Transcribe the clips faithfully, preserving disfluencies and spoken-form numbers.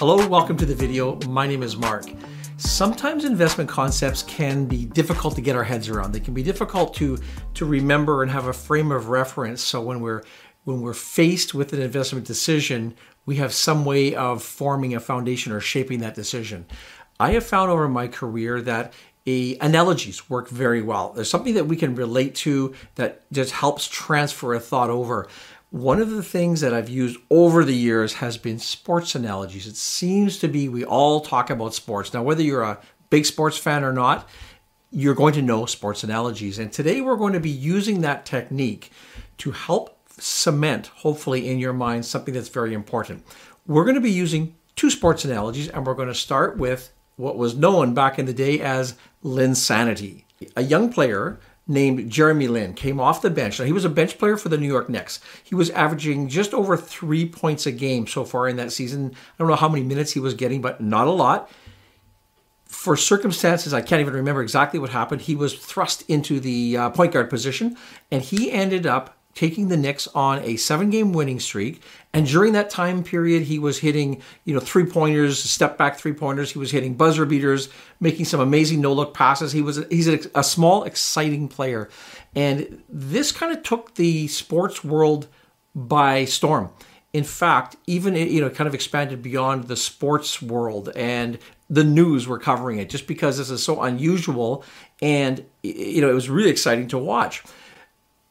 Hello, welcome to the video. My name is Mark. Sometimes investment concepts can be difficult to get our heads around. They can be difficult to, to remember and have a frame of reference. So when we're, when we're faced with an investment decision, we have some way of forming a foundation or shaping that decision. I have found over my career that A, analogies work very well. There's something that we can relate to that just helps transfer a thought over. One of the things that I've used over the years has been sports analogies. It seems to be we all talk about sports. Now, whether you're a big sports fan or not, you're going to know sports analogies. And today we're going to be using that technique to help cement, hopefully in your mind, something that's very important. We're going to be using two sports analogies, and we're going to start with what was known back in the day as Linsanity. A young player named Jeremy Lin came off the bench. Now, he was a bench player for the New York Knicks. He was averaging just over three points a game so far in that season. I don't know how many minutes he was getting, but not a lot. For circumstances, I can't even remember exactly what happened. He was thrust into the uh, point guard position, and he ended up taking the Knicks on a seven-game winning streak. And during that time period, he was hitting, you know, three-pointers, step-back three-pointers. He was hitting buzzer beaters, making some amazing no-look passes. He was a, he's a, a small, exciting player. And this kind of took the sports world by storm. In fact, even, it, you know, kind of expanded beyond the sports world, and the news were covering it just because this is so unusual. And, you know, it was really exciting to watch.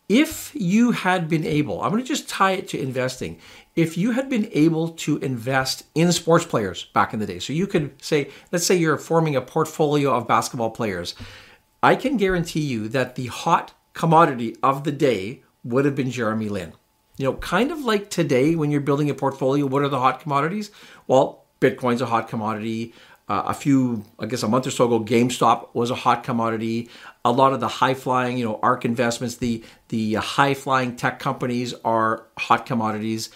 If you had been able, I'm going to just tie it to investing. If you had been able to invest in sports players back in the day, so you could say, let's say you're forming a portfolio of basketball players, I can guarantee you that the hot commodity of the day would have been Jeremy Lin. You know, kind of like today when you're building a portfolio, what are the hot commodities? Well, Bitcoin's a hot commodity. Uh, a few, I guess a month or so ago, GameStop was a hot commodity. A lot of the high-flying, you know, ARK investments, the, the high-flying tech companies are hot commodities.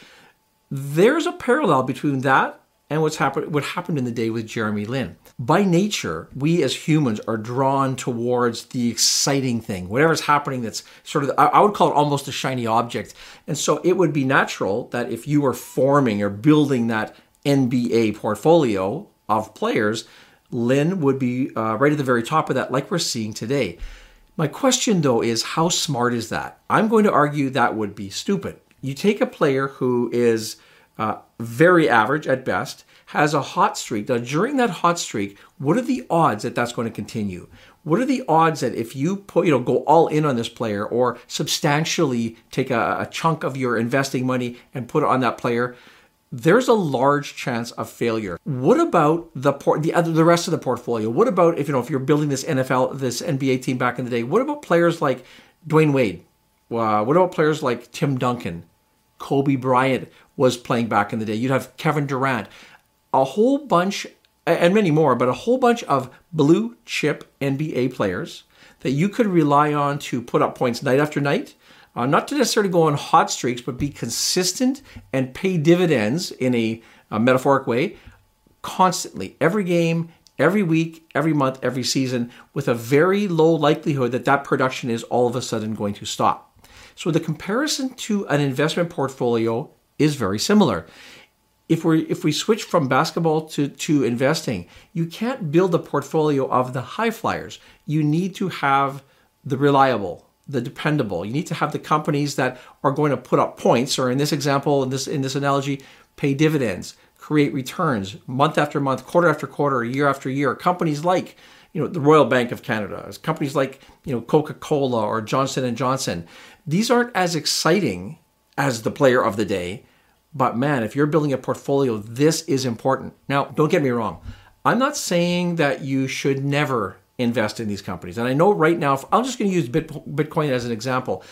There's a parallel between that and what's happened, what happened in the day with Jeremy Lin. By nature, we as humans are drawn towards the exciting thing, whatever's happening that's sort of, I would call it almost a shiny object. And so it would be natural that if you were forming or building that N B A portfolio of players, Lin would be uh, right at the very top of that, like we're seeing today. My question, though, is how smart is that? I'm going to argue that would be stupid. You take a player who is uh, very average at best, has a hot streak. Now, during that hot streak, what are the odds that that's going to continue? What are the odds that if you put, you know, go all in on this player or substantially take a, a chunk of your investing money and put it on that player, there's a large chance of failure. What about the port, the other, the rest of the portfolio? What about if you know if you're building this N F L, this N B A team back in the day? What about players like Dwayne Wade? Uh, what about players like Tim Duncan? Kobe Bryant was playing back in the day. You'd have Kevin Durant, a whole bunch, and many more, but a whole bunch of blue chip N B A players that you could rely on to put up points night after night. Uh, not to necessarily go on hot streaks, but be consistent and pay dividends in a, a metaphoric way constantly, every game, every week, every month, every season, with a very low likelihood that that production is all of a sudden going to stop. So the comparison to an investment portfolio is very similar. If we if we switch from basketball to, to investing, you can't build a portfolio of the high flyers. You need to have the reliable, the dependable. You need to have the companies that are going to put up points, or in this example, in this in this analogy, pay dividends, create returns month after month, quarter after quarter, year after year. Companies like, you know, the Royal Bank of Canada, companies like, you know, Coca-Cola or Johnson and Johnson. These aren't as exciting as the player of the day, but man, if you're building a portfolio, this is important. Now, don't get me wrong. I'm not saying that you should never invest in these companies. And I know right now, I'm just going to use Bitcoin as an example.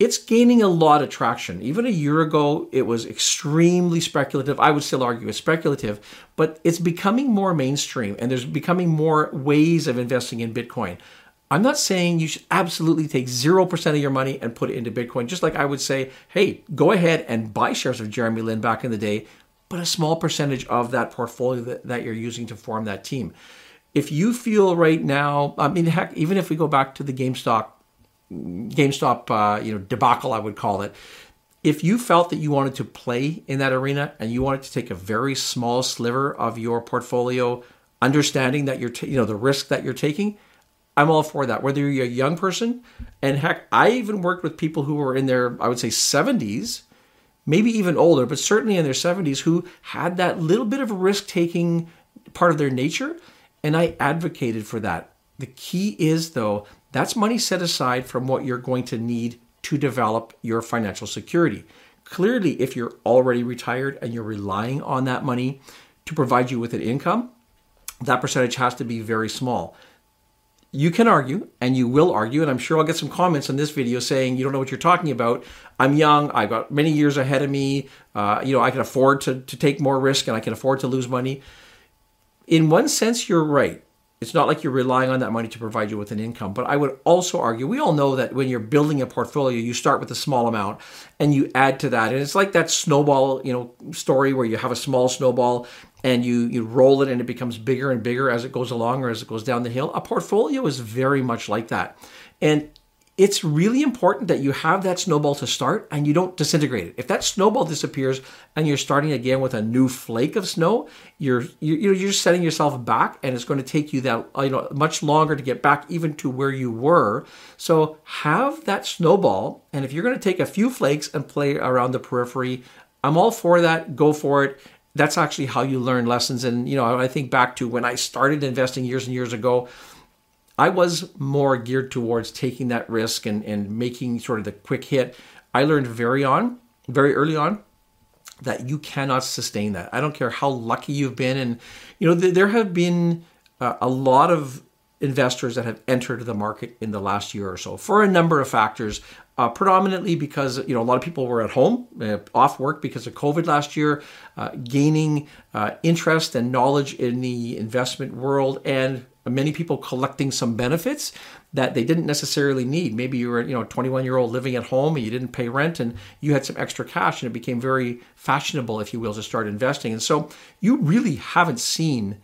It's gaining a lot of traction. Even a year ago, it was extremely speculative. I would still argue it's speculative, but it's becoming more mainstream and there's becoming more ways of investing in Bitcoin. I'm not saying you should absolutely take zero percent of your money and put it into Bitcoin. Just like I would say, hey, go ahead and buy shares of Jeremy Lin back in the day, but a small percentage of that portfolio that, that you're using to form that team. If you feel right now, I mean, heck, even if we go back to the GameStop, GameStop, uh, you know, debacle, I would call it. If you felt that you wanted to play in that arena and you wanted to take a very small sliver of your portfolio, understanding that you're, t- you know, the risk that you're taking, I'm all for that. Whether you're a young person, and heck, I even worked with people who were in their, I would say, seventies, maybe even older, but certainly in their seventies, who had that little bit of a risk-taking part of their nature, and I advocated for that. The key is, though, that's money set aside from what you're going to need to develop your financial security. Clearly, if you're already retired and you're relying on that money to provide you with an income, that percentage has to be very small. You can argue, and you will argue, and I'm sure I'll get some comments on this video saying, you don't know what you're talking about. I'm young. I've got many years ahead of me. Uh, you know, I can afford to, to take more risk, and I can afford to lose money. In one sense, you're right. It's not like you're relying on that money to provide you with an income. But I would also argue, we all know that when you're building a portfolio, you start with a small amount and you add to that. And it's like that snowball, you know, story where you have a small snowball and you, you roll it and it becomes bigger and bigger as it goes along or as it goes down the hill. A portfolio is very much like that. And it's really important that you have that snowball to start and you don't disintegrate it. If that snowball disappears and you're starting again with a new flake of snow, you're you're you're setting yourself back, and it's going to take you that you know much longer to get back even to where you were. So have that snowball, and if you're going to take a few flakes and play around the periphery, I'm all for that. Go for it. That's actually how you learn lessons. And you know, I think back to when I started investing years and years ago, I was more geared towards taking that risk and, and making sort of the quick hit. I learned very on, very early on that you cannot sustain that. I don't care how lucky you've been. And, you know, th- there have been uh, a lot of investors that have entered the market in the last year or so for a number of factors, uh, predominantly because, you know, a lot of people were at home, uh, off work because of COVID last year, uh, gaining uh, interest and knowledge in the investment world, and many people collecting some benefits that they didn't necessarily need. Maybe you were, you know, a twenty-one-year-old living at home and you didn't pay rent and you had some extra cash, and it became very fashionable, if you will, to start investing. And so you really haven't seen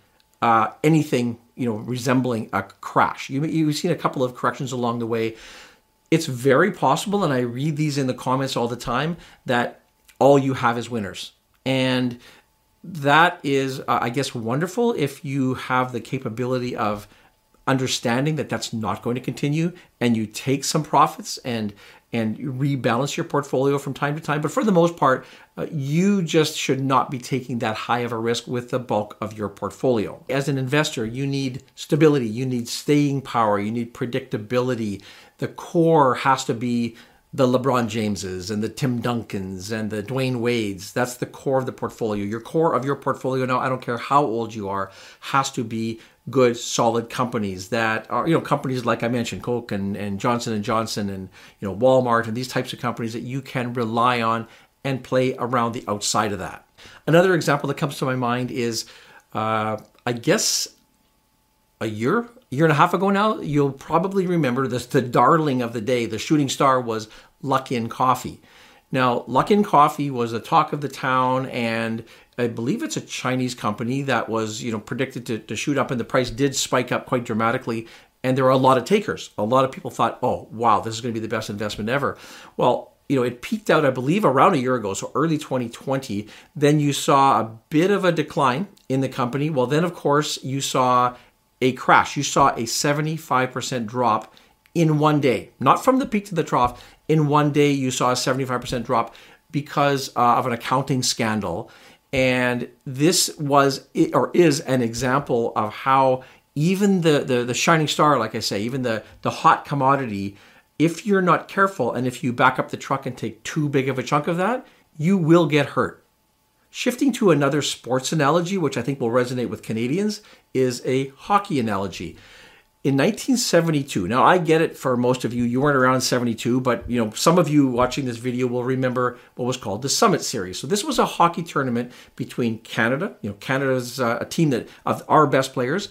uh, anything, you know, resembling a crash. You, you've seen a couple of corrections along the way. It's very possible, and I read these in the comments all the time, that all you have is winners. And that is, uh, I guess, wonderful if you have the capability of understanding that that's not going to continue, and you take some profits and and rebalance your portfolio from time to time. But for the most part, uh, you just should not be taking that high of a risk with the bulk of your portfolio. As an investor, you need stability, you need staying power, you need predictability. The core has to be the LeBron Jameses and the Tim Duncans and the Dwayne Wades. That's the core of the portfolio. Your core of your portfolio now, I don't care how old you are, has to be good, solid companies that are, you know, companies like I mentioned, Coke and, and Johnson and Johnson and, you know, Walmart and these types of companies that you can rely on and play around the outside of that. Another example that comes to my mind is, uh, I guess, a year year and a half ago now, you'll probably remember this, the darling of the day, the shooting star was Luckin Coffee. Now, Luckin Coffee was the talk of the town, and I believe it's a Chinese company that was, you know, predicted to, to shoot up, and the price did spike up quite dramatically, and there were a lot of takers. A lot of people thought, oh, wow, this is going to be the best investment ever. Well, you know, it peaked out, I believe, around a year ago, so early twenty twenty. Then you saw a bit of a decline in the company. Well, then, of course, you saw a crash. You saw a seventy-five percent drop in one day, not from the peak to the trough. In one day, you saw a seventy-five percent drop because uh, of an accounting scandal. And this was or is an example of how even the, the, the shining star, like I say, even the, the hot commodity, if you're not careful and if you back up the truck and take too big of a chunk of that, you will get hurt. Shifting to another sports analogy, which I think will resonate with Canadians, is a hockey analogy. In nineteen seventy-two, now I get it for most of you, you weren't around in seventy-two, but you know, some of you watching this video will remember what was called the Summit Series. So this was a hockey tournament between Canada, you know, Canada's uh, a team that of our best players,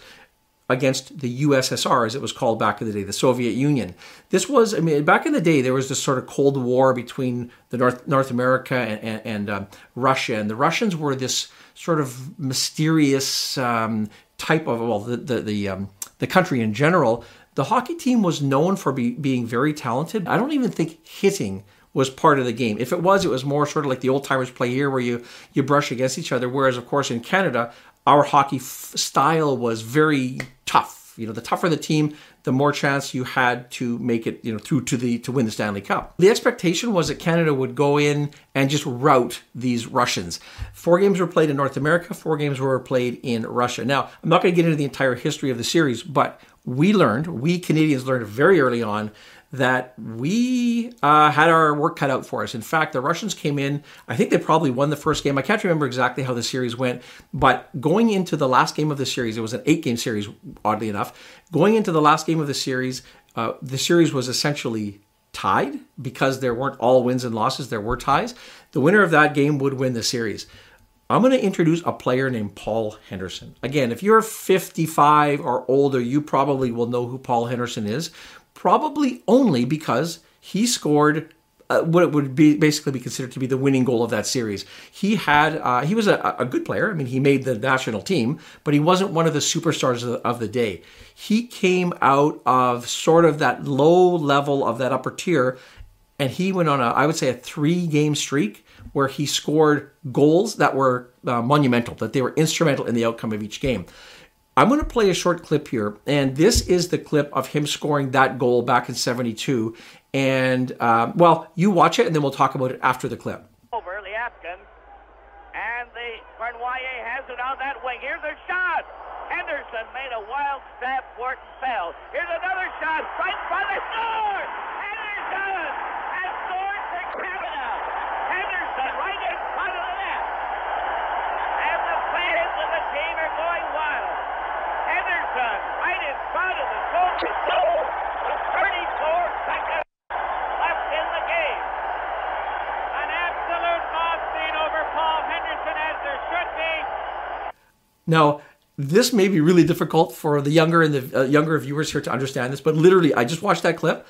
against the U S S R, as it was called back in the day, the Soviet Union. This was, I mean, back in the day, there was this sort of Cold War between the North North America and, and, and um, Russia, and the Russians were this sort of mysterious um, type of, well, the the the, um, the country in general. The hockey team was known for be, being very talented. I don't even think hitting was part of the game. If it was, it was more sort of like the old timers play here where you, you brush against each other. Whereas, of course, in Canada, our hockey f- style was very tough. You know, the tougher the team, the more chance you had to make it, you know, through to the to win the Stanley Cup. The expectation was that Canada would go in and just rout these Russians. Four games were played in North America, four games were played in Russia. Now, I'm not going to get into the entire history of the series, but we learned, we Canadians learned very early on that we uh, had our work cut out for us. In fact, the Russians came in, I think they probably won the first game. I can't remember exactly how the series went, but going into the last game of the series, it was an eight-game series, oddly enough. Going into the last game of the series, uh, the series was essentially tied because there weren't all wins and losses, there were ties. The winner of that game would win the series. I'm going to introduce a player named Paul Henderson. Again, if you're fifty-five or older, you probably will know who Paul Henderson is. Probably only because he scored uh, what it would be basically be considered to be the winning goal of that series. He had uh, he was a, a good player. I mean, he made the national team, but he wasn't one of the superstars of the, of the day. He came out of sort of that low level of that upper tier, and he went on a, I would say, a three-game streak where he scored goals that were uh, monumental, that they were instrumental in the outcome of each game. I'm going to play a short clip here, and this is the clip of him scoring that goal back in seventy-two. And, um, well, you watch it, and then we'll talk about it after the clip. Over the Afghan, and the Cornwallier has it on that wing. Here's a shot. Henderson made a wild stab, Wharton fell. Here's another shot, right by the score. Henderson has scored for Canada. Henderson right in front of the net. And the fans of the team are going wild. Henderson, right in front of the coach's goal, with thirty-four seconds left in the game. An absolute mob scene over Paul Henderson, as there should be. Now, this may be really difficult for the younger and the uh, younger viewers here to understand this, but literally, I just watched that clip,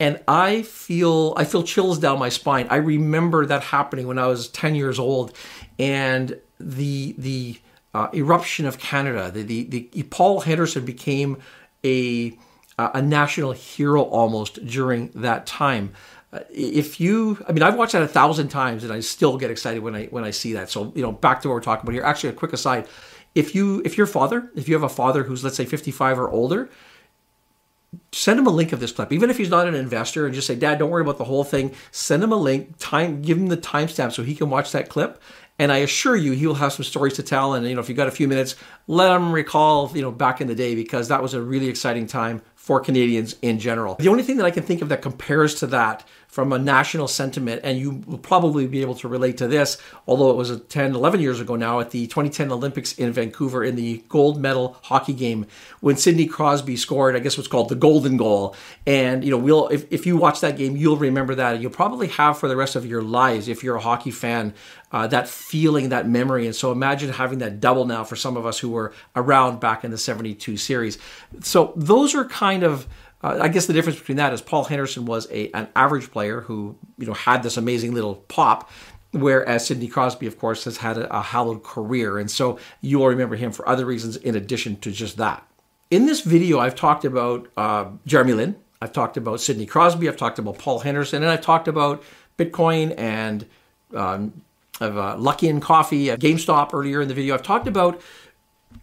and I feel I feel chills down my spine. I remember that happening when I was ten years old, and the the. Uh, eruption of Canada. The, the, the Paul Henderson became a uh, a national hero almost during that time. Uh, if you, I mean, I've watched that a thousand times, and I still get excited when I when I see that. So, you know, back to what we're talking about here. Actually, a quick aside: if you if your father, if you have a father who's, let's say, fifty-five or older, send him a link of this clip. Even if he's not an investor, and just say, "Dad, don't worry about the whole thing." Send him a link. Time, give him the timestamp so he can watch that clip. And I assure you, he'll have some stories to tell. And, you know, if you've got a few minutes, let him recall, you know, back in the day, because that was a really exciting time for Canadians in general. The only thing that I can think of that compares to that from a national sentiment, and you will probably be able to relate to this, although it was ten, eleven years ago now, at the twenty ten Olympics in Vancouver in the gold medal hockey game, when Sidney Crosby scored, I guess, what's called the golden goal. And, you know, we'll if, if you watch that game, you'll remember that, and you'll probably have for the rest of your lives, if you're a hockey fan, uh, that feeling, that memory. And so imagine having that double now for some of us who were around back in the seventy-two series. So those are kind of, uh, I guess the difference between that is Paul Henderson was a an average player who, you know, had this amazing little pop, whereas Sidney Crosby, of course, has had a, a hallowed career. And so you'll remember him for other reasons in addition to just that. In this video, I've talked about uh, Jeremy Lin, I've talked about Sidney Crosby, I've talked about Paul Henderson, and I've talked about Bitcoin and um, of uh, Luckin Coffee, uh, GameStop earlier in the video. I've talked about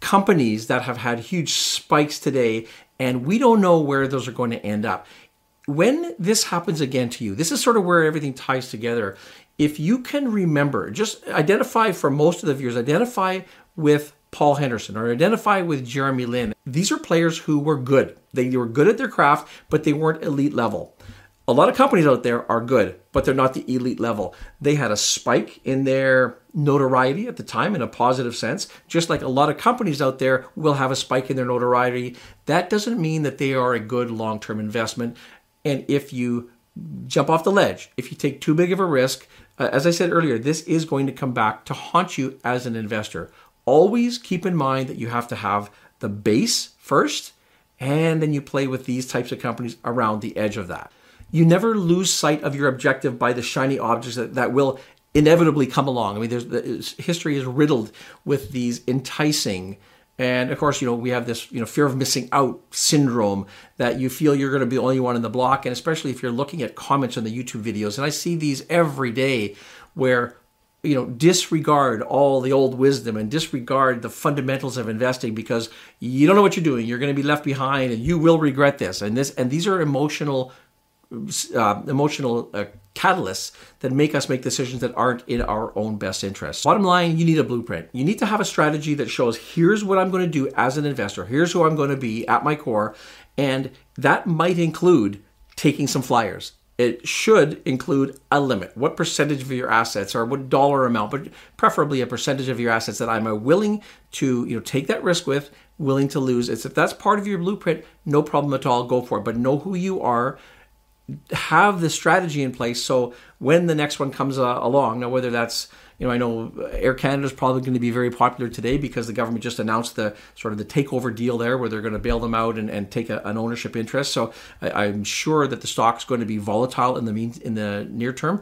companies that have had huge spikes today, and we don't know where those are going to end up. When this happens again to you, this is sort of where everything ties together. If you can remember, just identify for most of the viewers, identify with Paul Henderson or identify with Jeremy Lin. These are players who were good. They, they were good at their craft, but they weren't elite level. A lot of companies out there are good, but they're not the elite level. They had a spike in their notoriety at the time in a positive sense, just like a lot of companies out there will have a spike in their notoriety. That doesn't mean that they are a good long-term investment. And if you jump off the ledge, if you take too big of a risk, uh, as I said earlier, this is going to come back to haunt you as an investor. Always keep in mind that you have to have the base first, and then you play with these types of companies around the edge of that. You never lose sight of your objective by the shiny objects that, that will inevitably come along. I mean, there's, the, history is riddled with these enticing And of course, you know, we have this, you know, fear of missing out syndrome that you feel you're going to be the only one in the block. And especially if you're looking at comments on the YouTube videos. And I see these every day where, you know, disregard all the old wisdom and disregard the fundamentals of investing because you don't know what you're doing. You're going to be left behind and you will regret this. And this, and these are emotional Uh, emotional uh, catalysts that make us make decisions that aren't in our own best interest. Bottom line, you need a blueprint. You need to have a strategy that shows here's what I'm going to do as an investor. Here's who I'm going to be at my core. And that might include taking some flyers. It should include a limit. What percentage of your assets or what dollar amount, but preferably a percentage of your assets that I'm willing to, you know, take that risk with, willing to lose. It's, if that's part of your blueprint, no problem at all, go for it. But know who you are. Have the strategy in place so when the next one comes uh, along, now whether that's, you know, I know Air Canada is probably going to be very popular today because the government just announced the sort of the takeover deal there where they're going to bail them out and, and take a, an ownership interest. So I, I'm sure that the stock's going to be volatile in the mean, in the near term.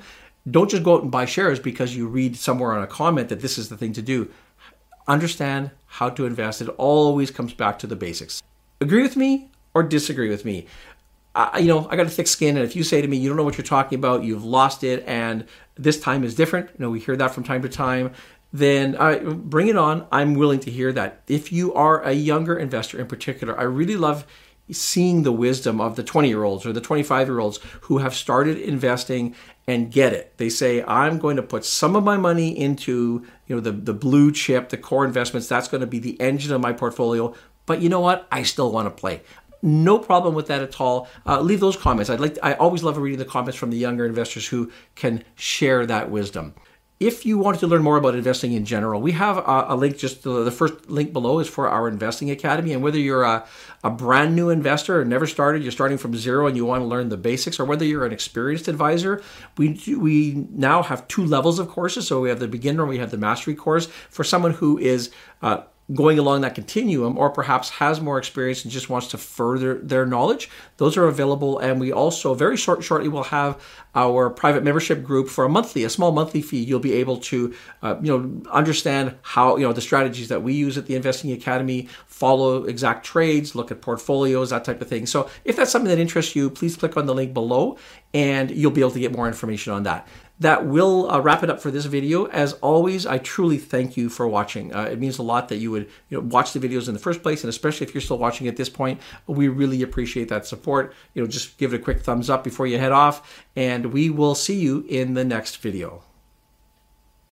Don't just go out and buy shares because you read somewhere on a comment that this is the thing to do. Understand how to invest. It always comes back to the basics. Agree with me or disagree with me. I, you know, I got a thick skin, and if you say to me, you don't know what you're talking about, you've lost it, and this time is different, you know, we hear that from time to time, then I, bring it on. I'm willing to hear that. If you are a younger investor in particular, I really love seeing the wisdom of the twenty-year-olds or the twenty-five-year-olds who have started investing and get it. They say, I'm going to put some of my money into, you know, the, the blue chip, the core investments. That's going to be the engine of my portfolio. But you know what? I still want to play. No problem with that at all. Uh, leave those comments. I'd like to, I always love reading the comments from the younger investors who can share that wisdom. If you wanted to learn more about investing in general, we have a, a link, just the, the first link below is for our Investing Academy. And whether you're a, a brand new investor or never started, you're starting from zero and you want to learn the basics, or whether you're an experienced advisor, we, we now have two levels of courses. So we have the beginner and we have the mastery course for someone who is uh, going along that continuum or perhaps has more experience and just wants to further their knowledge. Those are available. And we also very short, shortly will have our private membership group for a monthly, a small monthly fee. You'll be able to, uh, you know, understand how, you know, the strategies that we use at the Investing Academy, follow exact trades, look at portfolios, that type of thing. So if that's something that interests you, please click on the link below and you'll be able to get more information on that. That will uh, wrap it up for this video. As always, I truly thank you for watching. Uh, it means a lot that you would you know, watch the videos in the first place, and especially if you're still watching at this point, we really appreciate that support. You know, just give it a quick thumbs up before you head off, and we will see you in the next video.